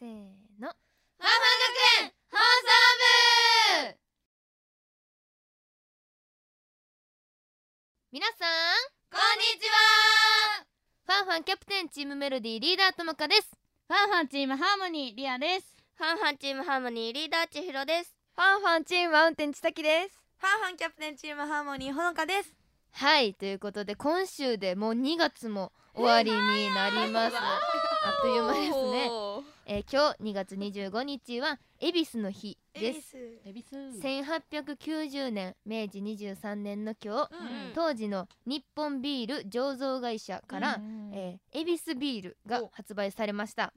せーの、浜学園放送部。皆さんこんにちは。ファンファンキャプテンチームメロディーリーダーともかです。ファンファンチームハーモニーリアです。ファンファンチームハーモニーリーダー千尋です。ファンファンチームマウンテン千咲です。ファンファンキャプテンチームハーモニーほのかです。はい、ということで今週でもう2月も終わりになります。あっという間ですね。今日2月25日は恵比寿の日です。1890年明治23年の今日、当時の日本ビール醸造会社から、恵比寿ビールが発売されました。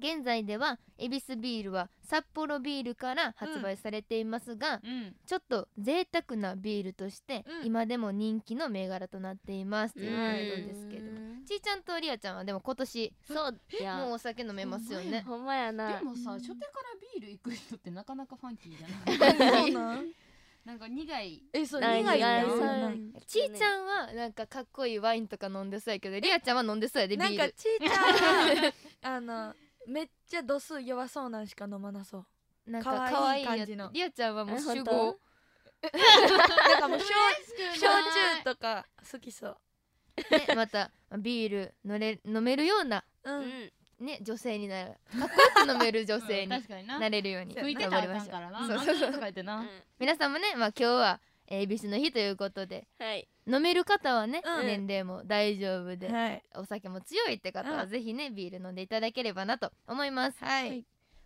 現在では恵比寿ビールは札幌ビールから発売されていますが、ちょっと贅沢なビールとして今でも人気の銘柄となっていますということですけれども、ちーちゃんとりあちゃんはでも今年もうお酒飲めますよね。ほんまやな。でもさ、初手からビール行く人ってなかなかファンキーじゃない？そうなん？なんか苦い。そう、苦い。ちーちゃんはなんかかっこいいワインとか飲んでそうやけど、りあちゃんは飲んでそうやでビール。なんかちーちゃんはめっちゃ度数弱そうなんしか飲まなそう。なんか可愛い感じの。リアちゃんはもう酒豪。なんかもう焼酎とか好きそう。ね、またビール飲めるようなね、女性になる。かっこよく飲める女性になれるように頑張りましょう。皆さんもね、まあ今日は恵比寿の日ということで、飲める方はね、年齢も大丈夫でお酒も強いって方はぜひね、ビール飲んでいただければなと思います。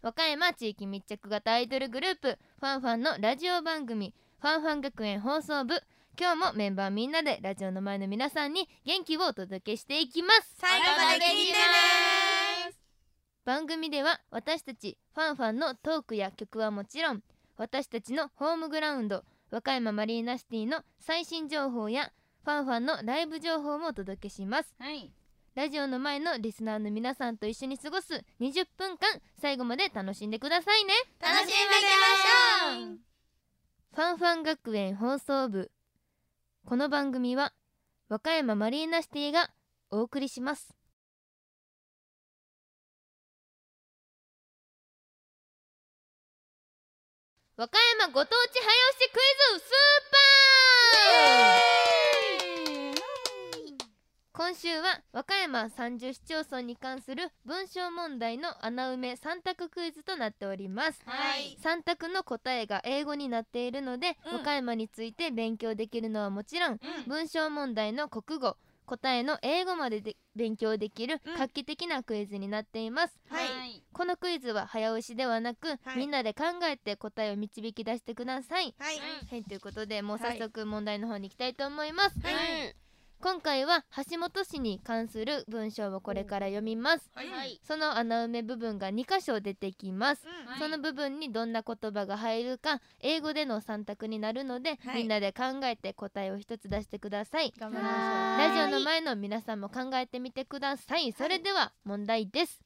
和歌山地域密着型アイドルグループファンファンのラジオ番組ファンファン学園放送部、今日もメンバーみんなでラジオの前の皆さんに元気をお届けしていきます。最後まで聞いてね。番組では私たちファンファンのトークや曲はもちろん、私たちのホームグラウンド和歌山マリーナシティの最新情報やファンファンのライブ情報もお届けします。ラジオの前のリスナーの皆さんと一緒に過ごす20分間、最後まで楽しんでくださいね。楽しんでいきましょう。ファンファン学園放送部。この番組は和歌山マリーナシティがお送りします。和歌山ご当地早押しクイズスーパー。今週は和歌山30市町村に関する文章問題の穴埋め3択クイズとなっております。3択の答えが英語になっているので、和歌山について勉強できるのはもちろん、文章問題の国語、答えの英語まで勉強できる画期的なクイズになっています。このクイズは早押しではなく、みんなで考えて答えを導き出してください。ということで、もう早速問題の方に行きたいと思います。今回は橋本市に関する文章をこれから読みます。その穴埋め部分が2箇所出てきます。その部分にどんな言葉が入るか、英語での3択になるので、みんなで考えて答えを1つ出してください。ラジオの前の皆さんも考えてみてください。それでは問題です。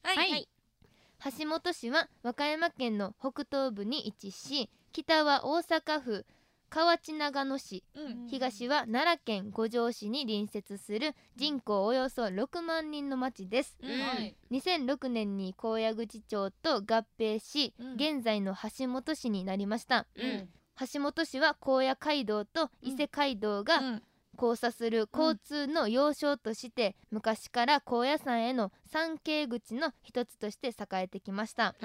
橋本市は和歌山県の北東部に位置し、北は大阪府、河内長野市、東は奈良県五條市に隣接する人口およそ6万人の町です。2006年に高野口町と合併し、現在の橋本市になりました。橋本市は高野街道と伊勢街道が交差する交通の要衝として、昔から高野山への参詣口の一つとして栄えてきました。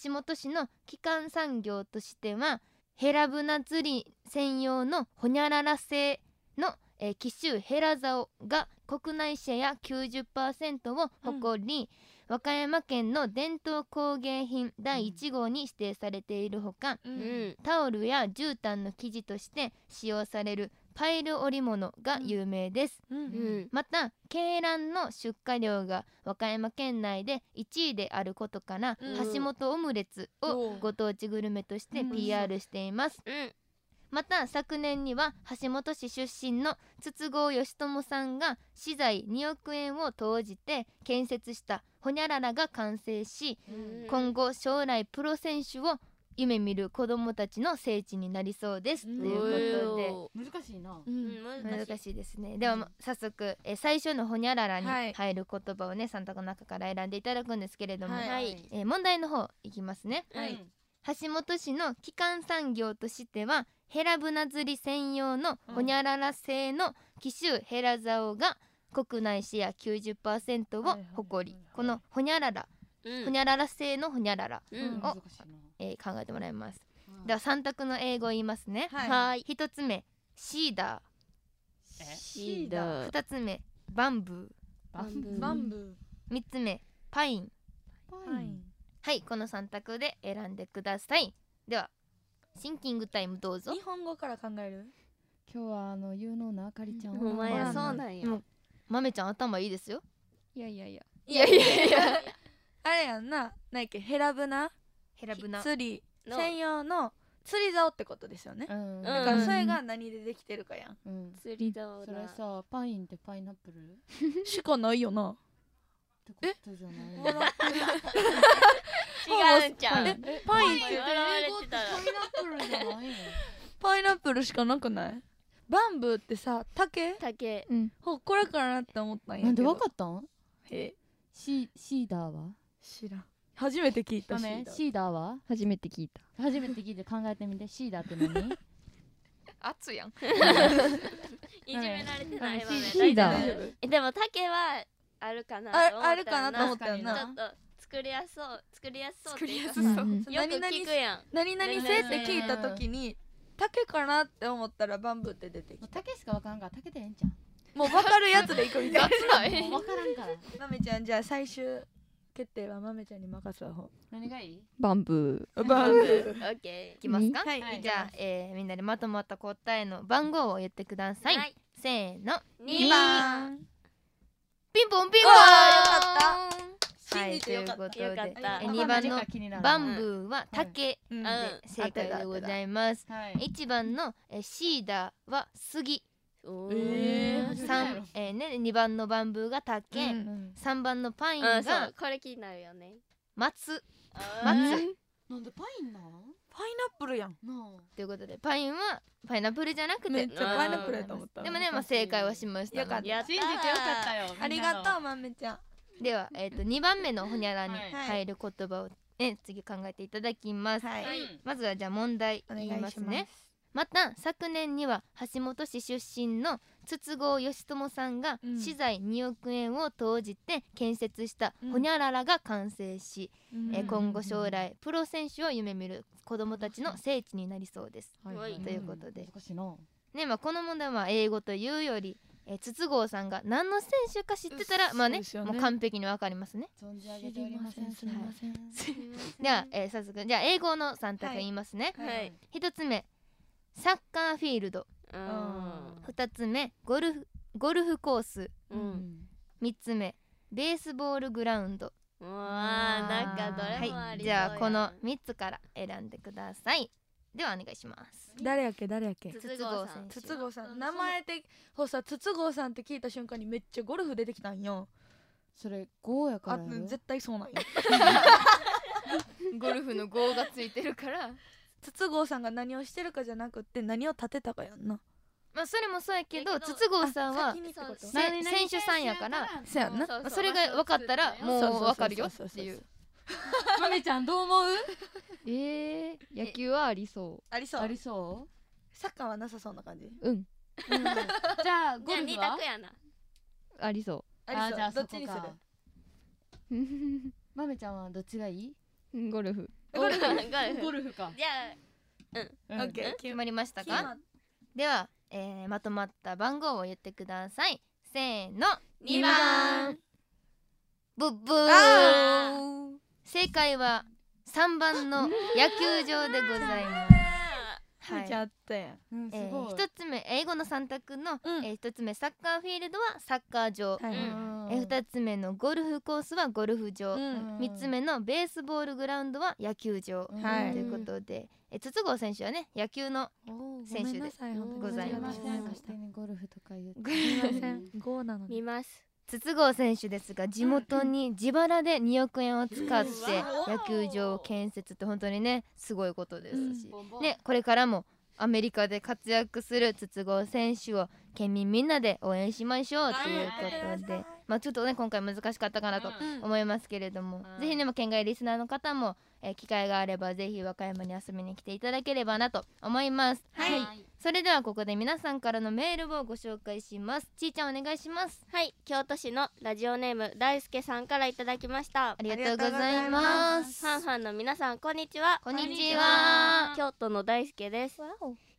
橋本市の基幹産業としては、ヘラブナ釣り専用のホニャララ製の紀州ヘラザオが国内シェア 90% を誇り、和歌山県の伝統工芸品第1号に指定されているほか、タオルや絨毯の生地として使用されるパイル織物が有名です。また鶏卵の出荷量が和歌山県内で1位であることから、橋本オムレツをご当地グルメとして PR しています。また昨年には橋本市出身の筒香義友さんが私財2億円を投じて建設したホニャララが完成し、今後将来プロ選手を夢見る子どもたちの聖地になりそうですということで、難しいな、難しいですね。では、早速最初のほにゃららに入る言葉をね、3択の中から選んでいただくんですけれども、問題の方いきますね。橋本市の基幹産業としてはヘラブナ釣り専用のほにゃらら製の紀州ヘラザオが国内シェア 90% を誇り、このほにゃらら、ほにゃらら製のほにゃららを考えてもらいます。では3択の英語を言いますね。1つ目シーダー、2つ目バンブー、3つ目パイン。はい、この3択で選んでください。ではシンキングタイムどうぞ。日本語から考える。今日は有能なあかりちゃん。お前はそうなんや。まめちゃん頭いいですよ。いやあれやんな、何やっけ、ヘラブナ釣り専用の釣り竿ってことですよね。だからそれが何でできてるかやん。釣り竿だ。それさ、パインってパイナップルしかないよな。ってことじゃない？違うんちゃう。パインって英語ってパイナップルじゃないの？パイナップルしかなくない？バンブーってさ、竹ほ、これからなって思ったんやけど。なんでわかったん？シーダーは？知らん。初めて聞いた。シーダーは初めて聞いて考えてみて。シーダーって何？熱やん。いじめられてないわね。シーダー。でも竹はあるかなと思ったよな。ちょっと作りやすそう。よく聞くやん。何々せって聞いたときに竹かなって思ったらバンブーって出てきた。竹しかわからんから竹でええんちゃう。もうわかるやつでいくみたいな。もうわからんから。まめちゃん、じゃあ最終決定はまめちゃんに任す方。何がいい？バンブー。オッケー。いきますか。じゃあみんなでまとまった答えの番号を言ってください。せーの。2番。ピンポンピンポン。よかった。はい、ということで2番のバンブーは竹で正解でございます。1番のシーダーは杉、2番のバンブーが竹、3番のパインがこれ気になるよね、松。なんでパインなん？パイナップルやん。ということでパインはパイナップルじゃなくて、でもね、正解はしました。よかった、信じてよかったよ。ありがとう、まめちゃん。では、2番目のほにゃらに入る言葉を、次考えていただきます。まずはじゃあ問題言いますね。また昨年には橋本市出身の筒香義友さんが私財2億円を投じて建設したほにゃららが完成し、今後将来プロ選手を夢見る子どもたちの聖地になりそうです。ということで、この問題は英語というより筒香さんが何の選手か知ってたら、もう完璧にわかりますね。存じ上げておりません。すみません。では、早速じゃあ英語の3択言いますね。1つ目サッカーフィールド、2つ目ゴルフコース、3つ目ベースボールグラウンド。なんかどれもありそうや。じゃあこの3つから選んでください。ではお願いします。誰やっけ筒香さん名前でほさ、筒香さんって聞いた瞬間にめっちゃゴルフ出てきたんよ。それゴーやからやろ。絶対そうなんよ。ゴルフのゴーがついてるから、筒香さんが何をしてるかじゃなくて何を立てたかやんな。それもそうやけど、筒香さんは選手さんやから、それが分かったらもう分かるよっていう。まめちゃんどう思う？野球はありそう。ありそう。サッカーはなさそうな感じ。じゃあゴルフは？ありそう。じゃあどっちにする？まめちゃんはどっちがいい？ゴルフか。じゃあオッケー、決まりましたか？ではまとまった番号を言ってください。せーの。2番。ブッブー。正解は3番の野球場でございます。1つ目英語の3択の1つ目サッカーフィールドはサッカー場、2つ目のゴルフコースはゴルフ場、3つ目のベースボールグラウンドは野球場ということで、筒香選手はね、野球の選手でございます。見ます。筒香選手ですが、地元に自腹で2億円を使って野球場を建設って本当にねすごいことですし、ね、これからもアメリカで活躍する筒香選手を県民みんなで応援しましょうということで、まあちょっとね今回難しかったかなと思いますけれども、ぜひね県外リスナーの方も機会があればぜひ和歌山に遊びに来ていただければなと思います。はい、それではここで皆さんからのメールをご紹介します。ちーちゃんお願いします。はい、京都市のラジオネーム大輔さんからいただきました。ありがとうございます。ファンファンの皆さんこんにちは。こんにちは。京都の大輔です。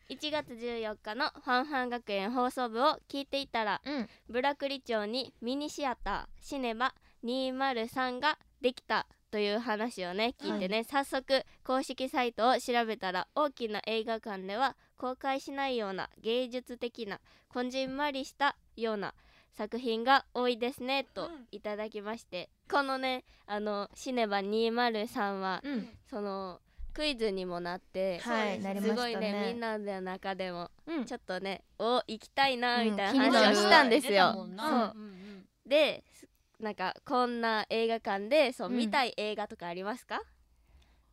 1月14日のファンファン学園放送部を聞いていたら、ブラクリ町にミニシアターシネマ203ができたという話をね聞いてね、早速公式サイトを調べたら、大きな映画館では公開しないような芸術的なこんじんまりしたような作品が多いですねといただきまして、このねシネバ203は、そのクイズにもなって、すごいねみんなの中でもちょっとね行きたいなみたいな話をしたんですよ。でなんかこんな映画館で見たい映画とかありますか？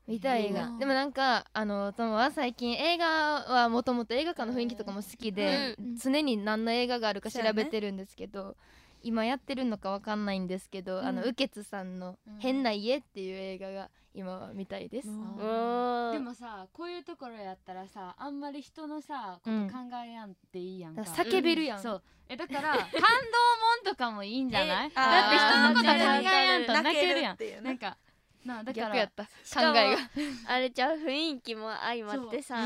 見たい映画、でもなんか友は最近映画はもともと映画館の雰囲気とかも好きで、常に何の映画があるか調べてるんですけど、今やってるのかわかんないんですけど、雨穴さんの変な家っていう映画が今は見たいです。でもさ、こういうところやったらさ、あんまり人のさこと考えやんっていいやんか。叫べるやん。そうだから感動もんとかもいいんじゃない？だって人のこと考えやんと泣けるやん。なんか逆やった。考えがあれちゃう。雰囲気も相まってさ、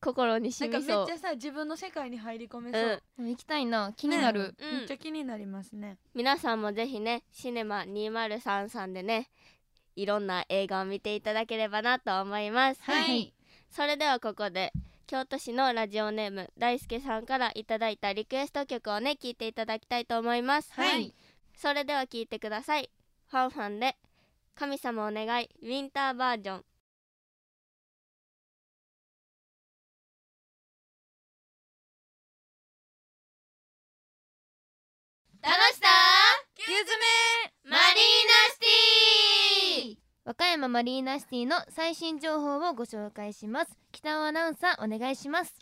心に染みそう。なんかめっちゃさ自分の世界に入り込めそう。行きたいな。気になる。めっちゃ気になりますね。皆さんもぜひねシネマ203さんでねいろんな映画を見ていただければなと思います。はい。それではここで京都市のラジオネーム大輔さんからいただいたリクエスト曲をね聞いていただきたいと思います。はい。それでは聞いてください。ファンファンで神様お願いウィンターバージョン。楽しさ9つ目、マリーナシティ。和歌山マリーナシティの最新情報をご紹介します。北尾アナウンサーお願いします。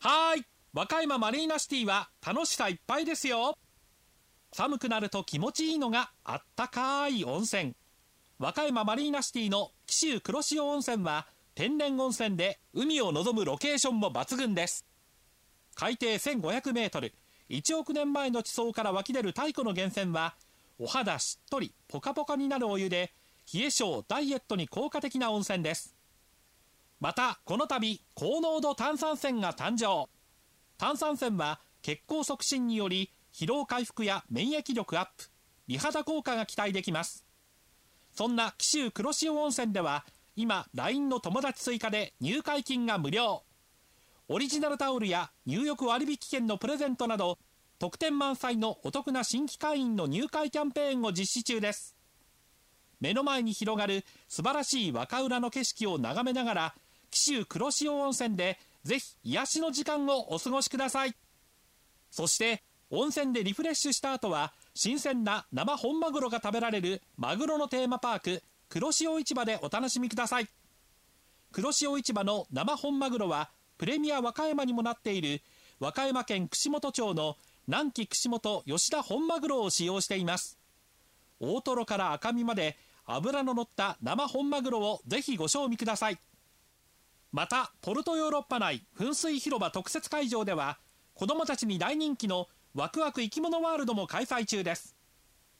はい、和歌山マリーナシティは楽しさいっぱいですよ。寒くなると気持ちいいのがあったかい温泉。和歌山マリーナシティの紀州黒潮温泉は天然温泉で海を望むロケーションも抜群です。海底1500メートル、1億年前の地層から湧き出る太古の源泉はお肌しっとりポカポカになるお湯で、冷え性ダイエットに効果的な温泉です。またこの度高濃度炭酸泉が誕生。炭酸泉は血行促進により疲労回復や免疫力アップ、美肌効果が期待できます。そんな紀州黒潮温泉では今 LINE の友達追加で入会金が無料。オリジナルタオルや入浴割引券のプレゼントなど、特典満載のお得な新規会員の入会キャンペーンを実施中です。目の前に広がる素晴らしい若浦の景色を眺めながら、紀州黒潮温泉でぜひ癒しの時間をお過ごしください。そして温泉でリフレッシュした後は、新鮮な生本マグロが食べられるマグロのテーマパーク黒潮市場でお楽しみください。黒潮市場の生本マグロはプレミア和歌山にもなっている和歌山県串本町の南紀串本吉田本マグロを使用しています。大トロから赤身まで脂の乗った生本マグロをぜひご賞味ください。またポルトヨーロッパ内噴水広場特設会場では、子どもたちに大人気のワクワク生き物ワールドも開催中です。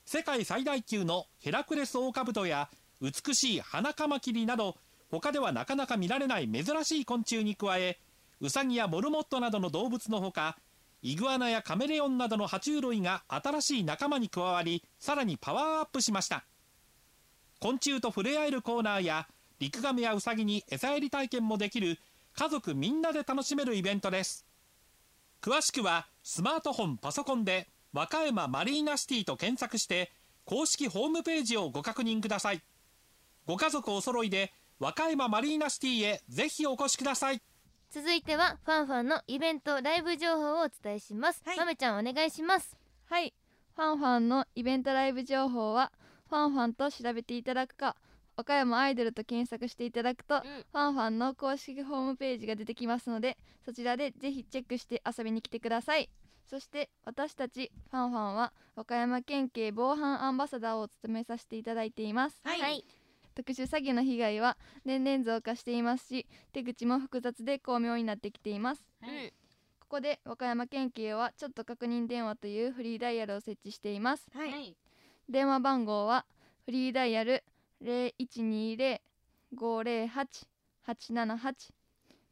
世界最大級のヘラクレスオオカブトや美しいハナカマキリなど、他ではなかなか見られない珍しい昆虫に加え、ウサギやモルモットなどの動物のほか、イグアナやカメレオンなどの爬虫類が新しい仲間に加わり、さらにパワーアップしました。昆虫と触れ合えるコーナーや、リクガメやウサギに餌やり体験もできる家族みんなで楽しめるイベントです。詳しくはスマートフォン、パソコンで和歌山マリーナシティと検索して公式ホームページをご確認ください。ご家族お揃いで和歌山マリーナシティへぜひお越しください。続いてはファンファンのイベントライブ情報をお伝えします。まめちゃんお願いします。はい、フファンファンのイベントライブ情報はファンファンと調べていただくか、岡山アイドルと検索していただくと、ファンファンの公式ホームページが出てきますので、そちらでぜひチェックして遊びに来てください。そして私たちファンファンは岡山県警防犯アンバサダーを務めさせていただいています、はい、特殊詐欺の被害は年々増加していますし、手口も複雑で巧妙になってきています、はい、ここで和歌山県警はちょっと確認電話というフリーダイヤルを設置しています、はい、電話番号はフリーダイヤル0120-508-878、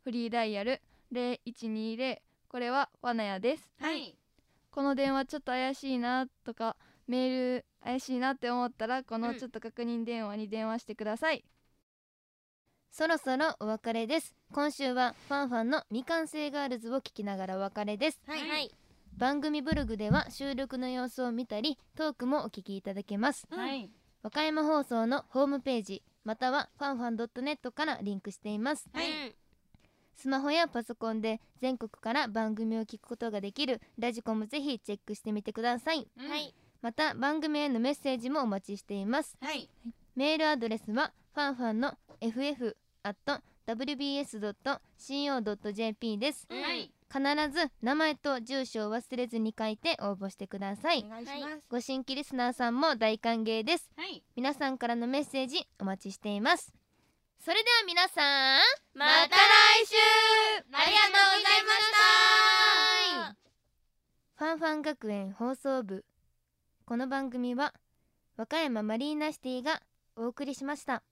フリーダイヤル0120、これはわなやです、はい、この電話ちょっと怪しいなとか、メール怪しいなって思ったらこのちょっと確認電話に電話してください、そろそろお別れです。今週はファンファンの未完成ガールズを聞きながらお別れです、はいはい、番組ブログでは収録の様子を見たりトークもお聞きいただけます、はい、和歌山放送のホームページまたはファンファン .net からリンクしています、はい、スマホやパソコンで全国から番組を聞くことができるラジコもぜひチェックしてみてください、はい、また番組へのメッセージもお待ちしています、はい、メールアドレスはファンファンの ff@wbs.co.jp です、はい、必ず名前と住所を忘れずに書いて応募してください、お願いします。ご新規リスナーさんも大歓迎です、はい、皆さんからのメッセージお待ちしています。それでは皆さん、また来週、ありがとうございました。ファンファン学園放送部、この番組は和歌山マリーナシティがお送りしました。